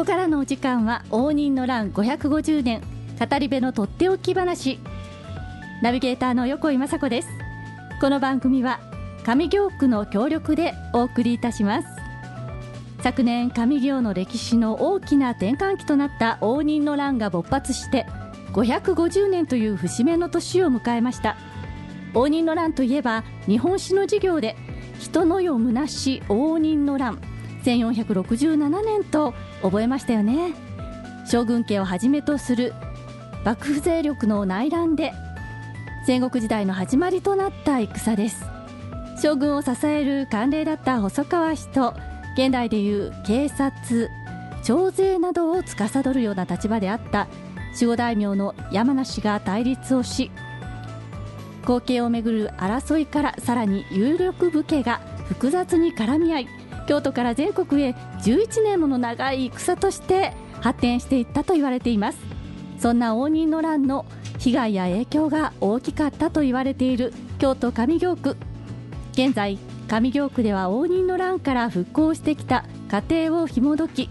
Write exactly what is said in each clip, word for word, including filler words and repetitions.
こからのお時間は応仁の乱ごひゃくごじゅうねん語り部のとっておき話、ナビゲーターの横井雅子です。この番組は上京区の協力でお送りいたします。昨年、上京の歴史の大きな転換期となった応仁の乱が勃発してごひゃくごじゅうねんという節目の年を迎えました。応仁の乱といえば、日本史の授業で人の世むなし応仁の乱せんよんひゃくろくじゅうななねんと覚えましたよね。将軍家をはじめとする幕府勢力の内乱で戦国時代の始まりとなった戦です。将軍を支える官僚だった細川氏と、現代でいう警察、徴税などを司るような立場であった守護大名の山名氏が対立をし、後継をめぐる争いからさらに有力武家が複雑に絡み合い、京都から全国へじゅういちねんもの長い戦として発展していったと言われています。そんな応仁の乱の被害や影響が大きかったと言われている京都上京区。現在、上京区では応仁の乱から復興してきた過程を紐解き、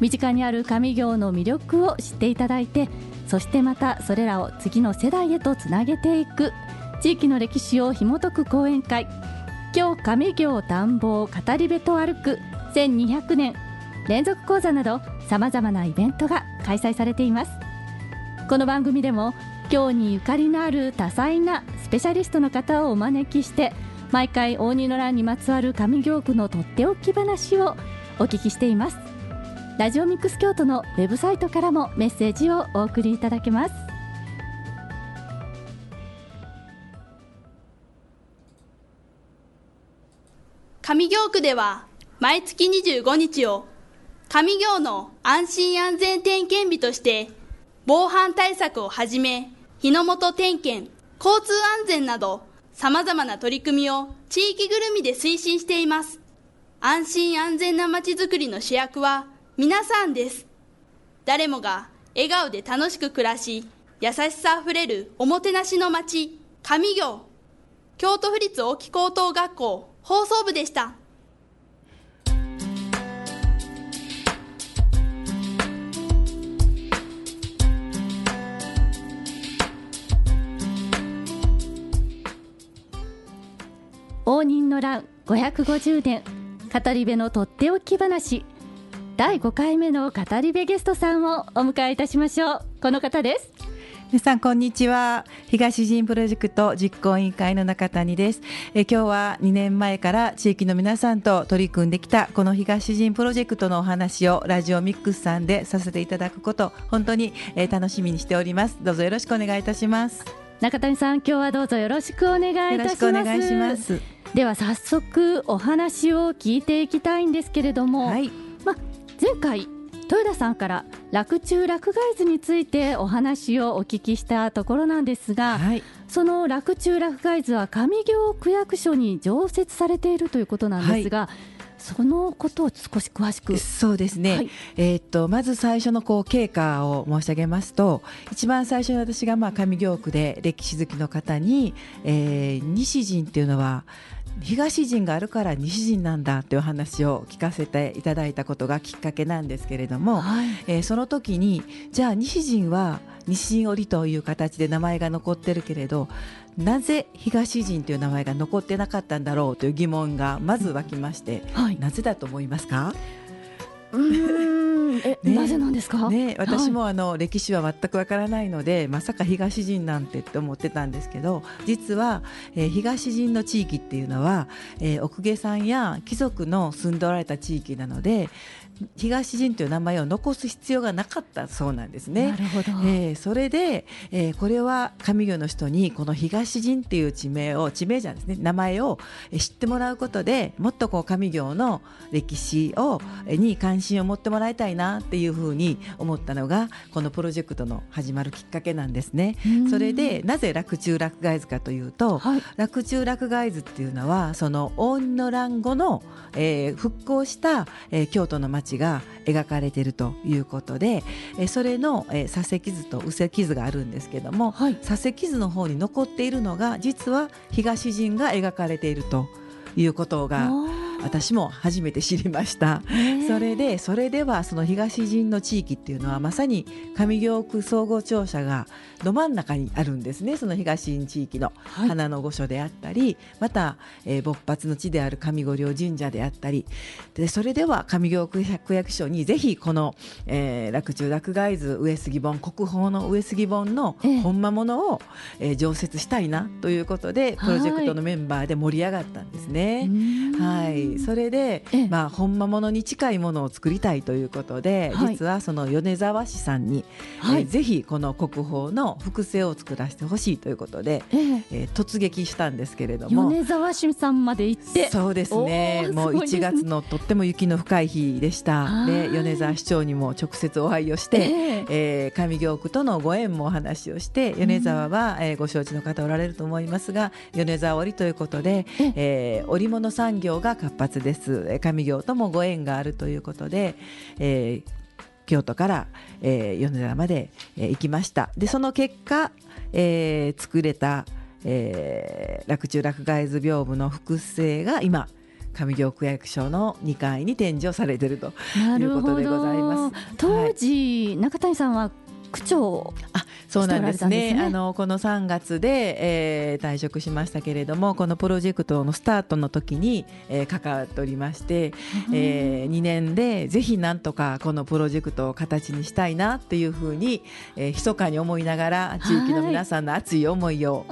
身近にある上京の魅力を知っていただいて、そしてまたそれらを次の世代へとつなげていく地域の歴史を紐解く講演会、今日上京探訪語り部と歩くせんにひゃくねん連続講座など、さまざまなイベントが開催されています。この番組でも京にゆかりのある多彩なスペシャリストの方をお招きして、毎回応仁の乱にまつわる上京区のとっておき話をお聞きしています。ラジオミックス京都のウェブサイトからもメッセージをお送りいただけます。上京区では毎月にじゅうごにちを上京の安心安全点検日として、防犯対策をはじめ日の元点検、交通安全などさまざまな取り組みを地域ぐるみで推進しています。安心安全な街づくりの主役は皆さんです。誰もが笑顔で楽しく暮らし、優しさあふれるおもてなしの街、上京。京都府立沖高等学校放送部でした。応仁の乱ごひゃくごじゅうねん語り部のとっておき話、だいごかいめの語り部ゲストさんをお迎えいたしましょう。この方です。皆さんこんにちは。東陣プロジェクト実行委員会の中谷です。え今日はにねんまえから地域の皆さんと取り組んできたこの東陣プロジェクトのお話をラジオミックスさんでさせていただくこと、本当にえ楽しみにしております。どうぞよろしくお願いいたします。中谷さん、今日はどうぞよろしくお願いいたします。よろしくお願いします。では早速お話を聞いていきたいんですけれども、はい、ま、前回豊田さんから洛中洛外図についてお話をお聞きしたところなんですが、はい、その洛中洛外図は上京区役所に常設されているということなんですが、はい、そのことを少し詳しく。そうですね、はい、えー、とまず最初のこう経過を申し上げますと、一番最初に私がまあ上京区で歴史好きの方に、えー、西陣っていうのは東陣があるから西陣なんだという話を聞かせていただいたことがきっかけなんですけれども、はい、えー、その時にじゃあ西陣は西陣織という形で名前が残ってるけれど、なぜ東陣という名前が残ってなかったんだろうという疑問がまず湧きまして、はい、なぜだと思いますか？うーんえね、なぜなんですか？ね、私もあの、はい、歴史は全くわからないので、まさか東陣なんてって思ってたんですけど、実は、えー、東陣の地域っていうのは、えー、奥家さんや貴族の住んでおられた地域なので、東陣という名前を残す必要がなかったそうなんですね。なるほど、えー、それで、えー、これは上京の人にこの東陣っていう地名を地名じゃんですね名前を知ってもらうことで、もっとこう上京の歴史をに関心を持ってもらいたいなっていうふうに思ったのがこのプロジェクトの始まるきっかけなんですね。それでなぜ洛中洛外図かというと、はい、洛中洛外図っていうのはその応仁の乱後の、えー、復興した、えー、京都の町が描かれているということで、それの左折図と右折図があるんですけども、はい、左折図の方に残っているのが実は東陣が描かれているということが私も初めて知りました、えー、それでそれではその東神野地域っていうのはまさに上京区総合庁舎がど真ん中にあるんですね。その東神地域の花の御所であったり、はい、また、えー、勃発の地である上御陵神社であったりで、それでは上京区区役所にぜひこの、えー、洛中洛外図上杉本、国宝の上杉本の本間ものを、えー、常設したいなということで、プロジェクトのメンバーで盛り上がったんですね。はい、はい、それで、まあ、本間ものに近いものを作りたいということで、はい、実はその米沢市さんに、はいえー、ぜひこの国宝の複製を作らせてほしいということで、えーえー、突撃したんですけれども、米沢市さんまで行って、そうですね、もういちがつのとっても雪の深い日でした。で、米沢市長にも直接お会いをして、えーえー、上京区とのご縁もお話をして、米沢は、えー、ご承知の方おられると思いますが、米沢織ということで、えー、織物産業が活発です。上京ともご縁があるということで、えー京都から、えー、米沢まで、えー、行きました。でその結果、えー、作れた、えー、洛中洛外図屏風の複製が今上京区役所のにかいに展示をされているということでございます。当時、はい、中谷さんは区長、あ、そうなんですね。あのこのさんがつで、えー、退職しましたけれども、このプロジェクトのスタートの時に、えー、関わっておりまして、えー、にねんでぜひなんとかこのプロジェクトを形にしたいなっていうふうに、えー、密かに思いながら、地域の皆さんの熱い思いを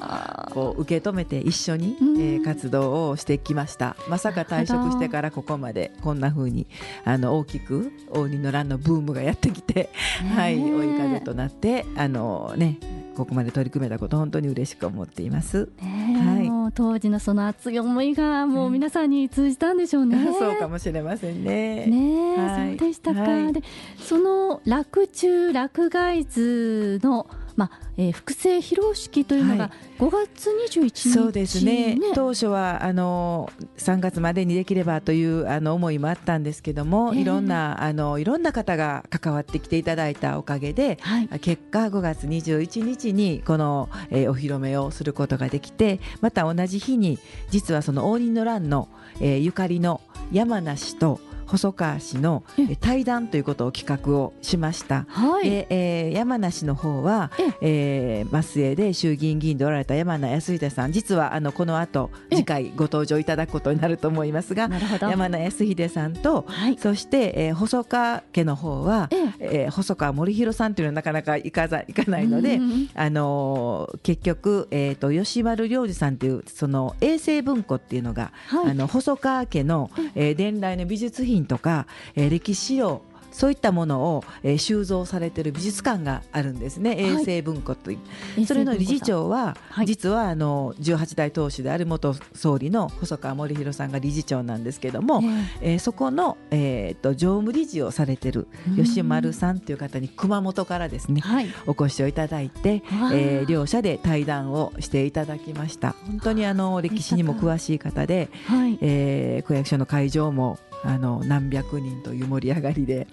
こう受け止めて一緒に、えー、活動をしてきました。まさか退職してからここまでこんなふうにあの大きく応仁の乱のブームがやってきて、はい、追い風となってあのね、ここまで取り組めたこと本当に嬉しく思っています、はい、もう当時のその熱い思いがもう皆さんに通じたんでしょうね、うん、そうかもしれません ね, ね、はい、そうでしたか、はい、でその洛中洛外図のまあえー、複製披露式というのがごがつにじゅういちにち、ね、そうですね。当初はあのさんがつまでにできればというあの思いもあったんですけども、えー、いろんなあのいろんな方が関わってきていただいたおかげで、はい、結果ごがつにじゅういちにちにこの、えー、お披露目をすることができて、また同じ日に実はその応仁の乱の、えー、ゆかりの山梨と細川氏の対談ということを企画をしました、はい、でえー、山梨の方は、えー、松江で衆議院議員でおられた山名康秀さん、実はあのこの後次回ご登場いただくことになると思いますが、山名康秀さんと、はい、そして、えー、細川家の方は、えー、細川森弘さんというのはなかなかい か, いかないので、あのー、結局、えー、と吉丸良二さんというその永政文庫っていうのが、はい、あの細川家の、えー、伝来の美術品とか、えー、歴史をそういったものを、えー、収蔵されている美術館があるんですね、はい、永政文庫という。それの理事長は、はい、実はあのじゅうはちだい当主である元総理の細川護熙さんが理事長なんですけども、えー、そこの、えー、と常務理事をされている吉丸さんという方に熊本からですね、はい、お越しをいただいて、えー、両者で対談をしていただきました。本当にあの歴史にも詳しい方で、はいえー、区役所の会場もあの何百人という盛り上がりで、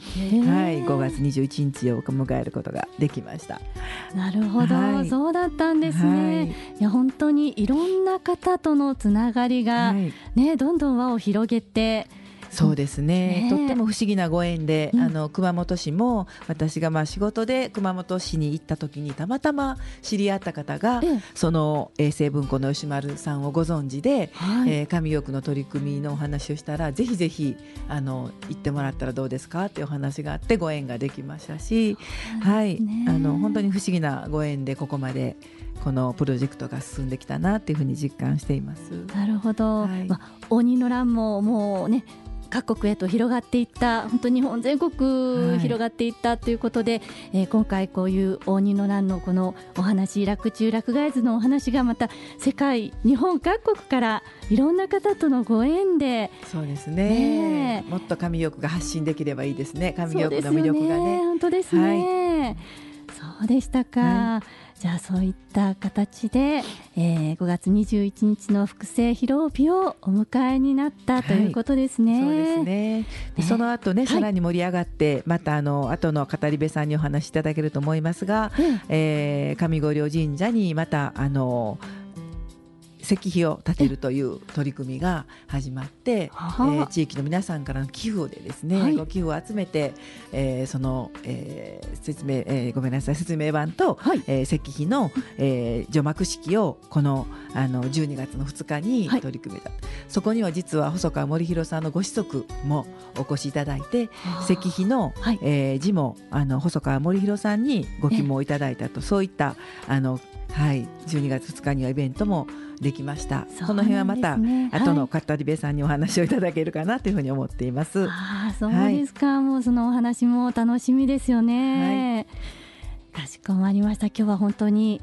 はい、ごがつにじゅういちにちを迎えることができました。なるほど、はい、そうだったんですね、はい、いや本当にいろんな方とのつながりが、はいね、どんどん輪を広げて、そうです ね, ねとっても不思議なご縁で、うん、あの熊本市も私がまあ仕事で熊本市に行った時にたまたま知り合った方が、うん、その永政文庫の吉丸さんをご存知で、はいえー、上京区の取り組みのお話をしたら、ぜひぜひあの行ってもらったらどうですかっていうお話があって、ご縁ができましたし、はい、あの本当に不思議なご縁でここまでこのプロジェクトが進んできたなっていうふうに実感しています。なるほど、はいまあ、応仁の乱ももうね各国へと広がっていった、本当に日本全国広がっていったということで、はいえー、今回こういう応仁の乱のこのお話、洛中洛外図のお話がまた世界日本各国からいろんな方とのご縁で、そうです ね, ねもっと上京区が発信できればいいですね。上京区の魅力が ね, ね本当ですね、はい、そうでしたか、はい、じゃあそういった形で、えー、ごがつにじゅういちにちの複製披露日をお迎えになったということですね、はい、そうですね。でその後ね、はい、さらに盛り上がって、またあの後の語り部さんにお話しいただけると思いますが、うんえー、上御陵神社にまたあの石碑を建てるという取り組みが始まって、えー、地域の皆さんからの寄付でですね、はい、ご寄付を集めて、えー、その、えー、説明、えー、ごめんなさい説明版と、はい、えー、石碑の、えー、除幕式をこの、あのじゅうにがつのふつかに取り組めた、はい、そこには実は細川護熙さんのご子息もお越しいただいて、石碑の、はい、えー、字もあの細川護熙さんにご寄付をいただいたと、そういったあの、はい、じゅうにがつふつかにはイベントもできました。 そ,、ね、その辺はまた後の語り部さんにお話をいただけるかなというふうに思っています。あ、そうですか、はい、もうそのお話も楽しみですよね、はい、かしこまりました。今日は本当に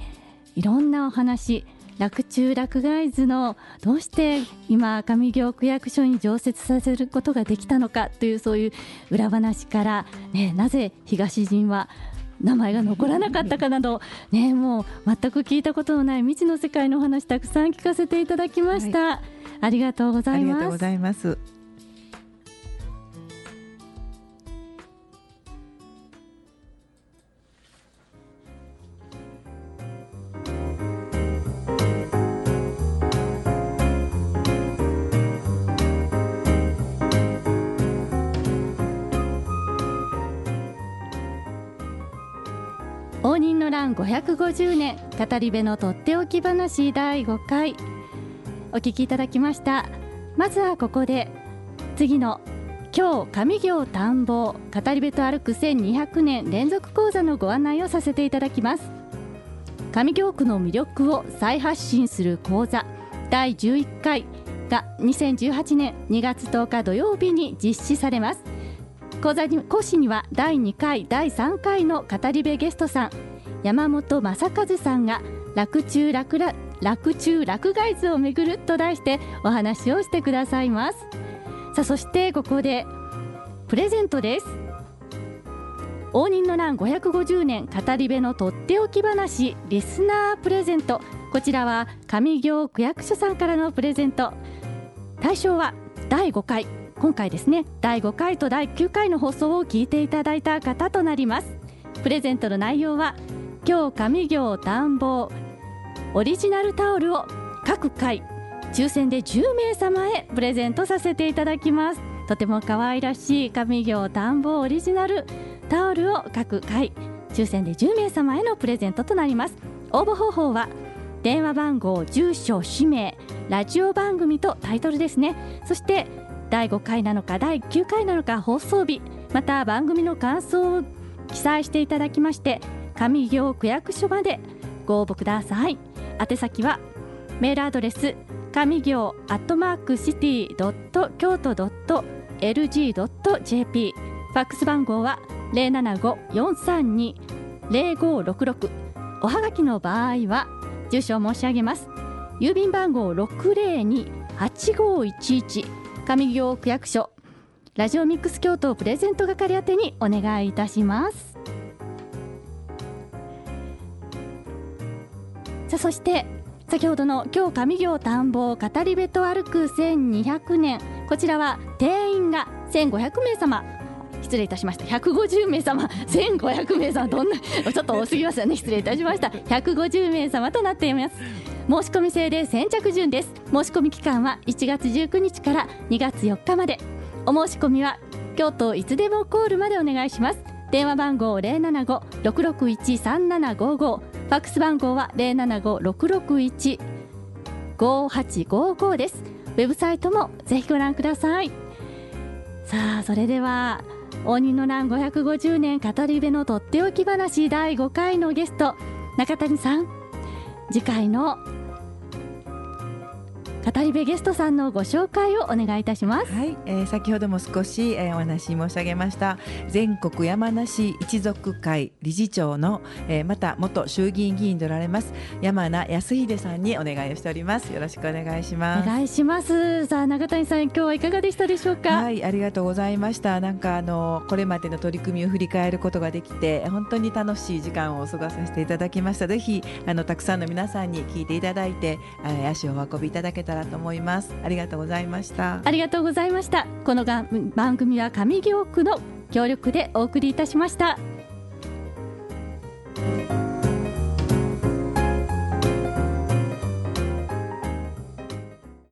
いろんなお話、洛中洛外図のどうして今上京区役所に常設させることができたのかという、そういう裏話から、ね、なぜ東陣は名前が残らなかったかなどね、もう全く聞いたことのない未知の世界のお話、たくさん聞かせていただきました、はい、ありがとうございます。ありがとうございます。応仁の乱ごひゃくごじゅうねん語り部のとっておき話だいごかいお聞きいただきました。まずはここで次の今日上京探訪語り部と歩くせんにひゃくねん連続講座のご案内をさせていただきます。上京区の魅力を再発信する講座だいじゅういっかいがにせんじゅうはちねんにがつとおか土曜日に実施されます。講座に講師にはだいにかいだいさんかいの語り部ゲストさん、山本正和さんが洛中洛外洛中洛外図を巡ると題してお話をしてくださいます。さあ、そしてここでプレゼントです。応仁の乱ごひゃくごじゅうねん語り部のとっておき話リスナープレゼント、こちらは上京区役所さんからのプレゼント、対象はだいごかい、今回ですね、だいごかいとだいきゅうかいの放送を聞いていただいた方となります。プレゼントの内容は今日上京探訪オリジナルタオルを各回抽選でじゅうめいさまへプレゼントさせていただきます。とても可愛らしい上京探訪オリジナルタオルを各回抽選でじゅうめいさまへのプレゼントとなります。応募方法は電話番号、住所、氏名、ラジオ番組とタイトルですね。そしてだいごかいなのかだいきゅうかいなのか放送日、また番組の感想を記載していただきまして上京区役所までご応募ください。宛先はメールアドレス上京アットマークシティドット京都ドット エルジー ドット ジェーピー、 ファックス番号は ゼロななご よんさんに ゼロごろくろく、 おはがきの場合は住所を申し上げます。郵便番号 ろくぜろに はちごいちいち上京区役所ラジオミックス京都プレゼント係宛てにお願いいたします。さあ、そして先ほどの今日上京探訪語り部と歩くせんにひゃくねん、こちらは定員がせんごひゃくめいさま、失礼いたしました、ひゃくごじゅうめいさま、せんごひゃくめいさま、どんなちょっと多すぎますよね、失礼いたしました、ひゃくごじゅうめいさまとなっています。申し込み制で先着順です。申し込み期間はいちがつじゅうくにちからにがつよっかまで。お申し込みは京都いつでもコールまでお願いします。電話番号 ゼロななご ろくろくいち さんななごご、 ファックス番号は ゼロななご ろくろくいち ごはちごご です。ウェブサイトもぜひご覧ください。さあ、それでは応仁の乱ごひゃくごじゅうねん語り部のとっておき話だいごかいのゲスト中谷さん、次回の語り部ゲストさんのご紹介をお願いいたします。はい、えー、先ほども少し、えー、お話申し上げました全国山梨一族会理事長の、えー、また元衆議院議員でおられます山名康秀さんにお願いをしております。よろしくお願いします。お願いします。さあ、中谷さん、今日はいかがでしたでしょうか。はい、ありがとうございました。なんかあのこれまでの取り組みを振り返ることができて本当に楽しい時間を過ごさせていただきました。ぜひあのたくさんの皆さんに聞いていただいて、えー、足をお運びいただけたらと思います。ありがとうございました。ありがとうございました。このが番組は上京区の協力でお送りいたしました。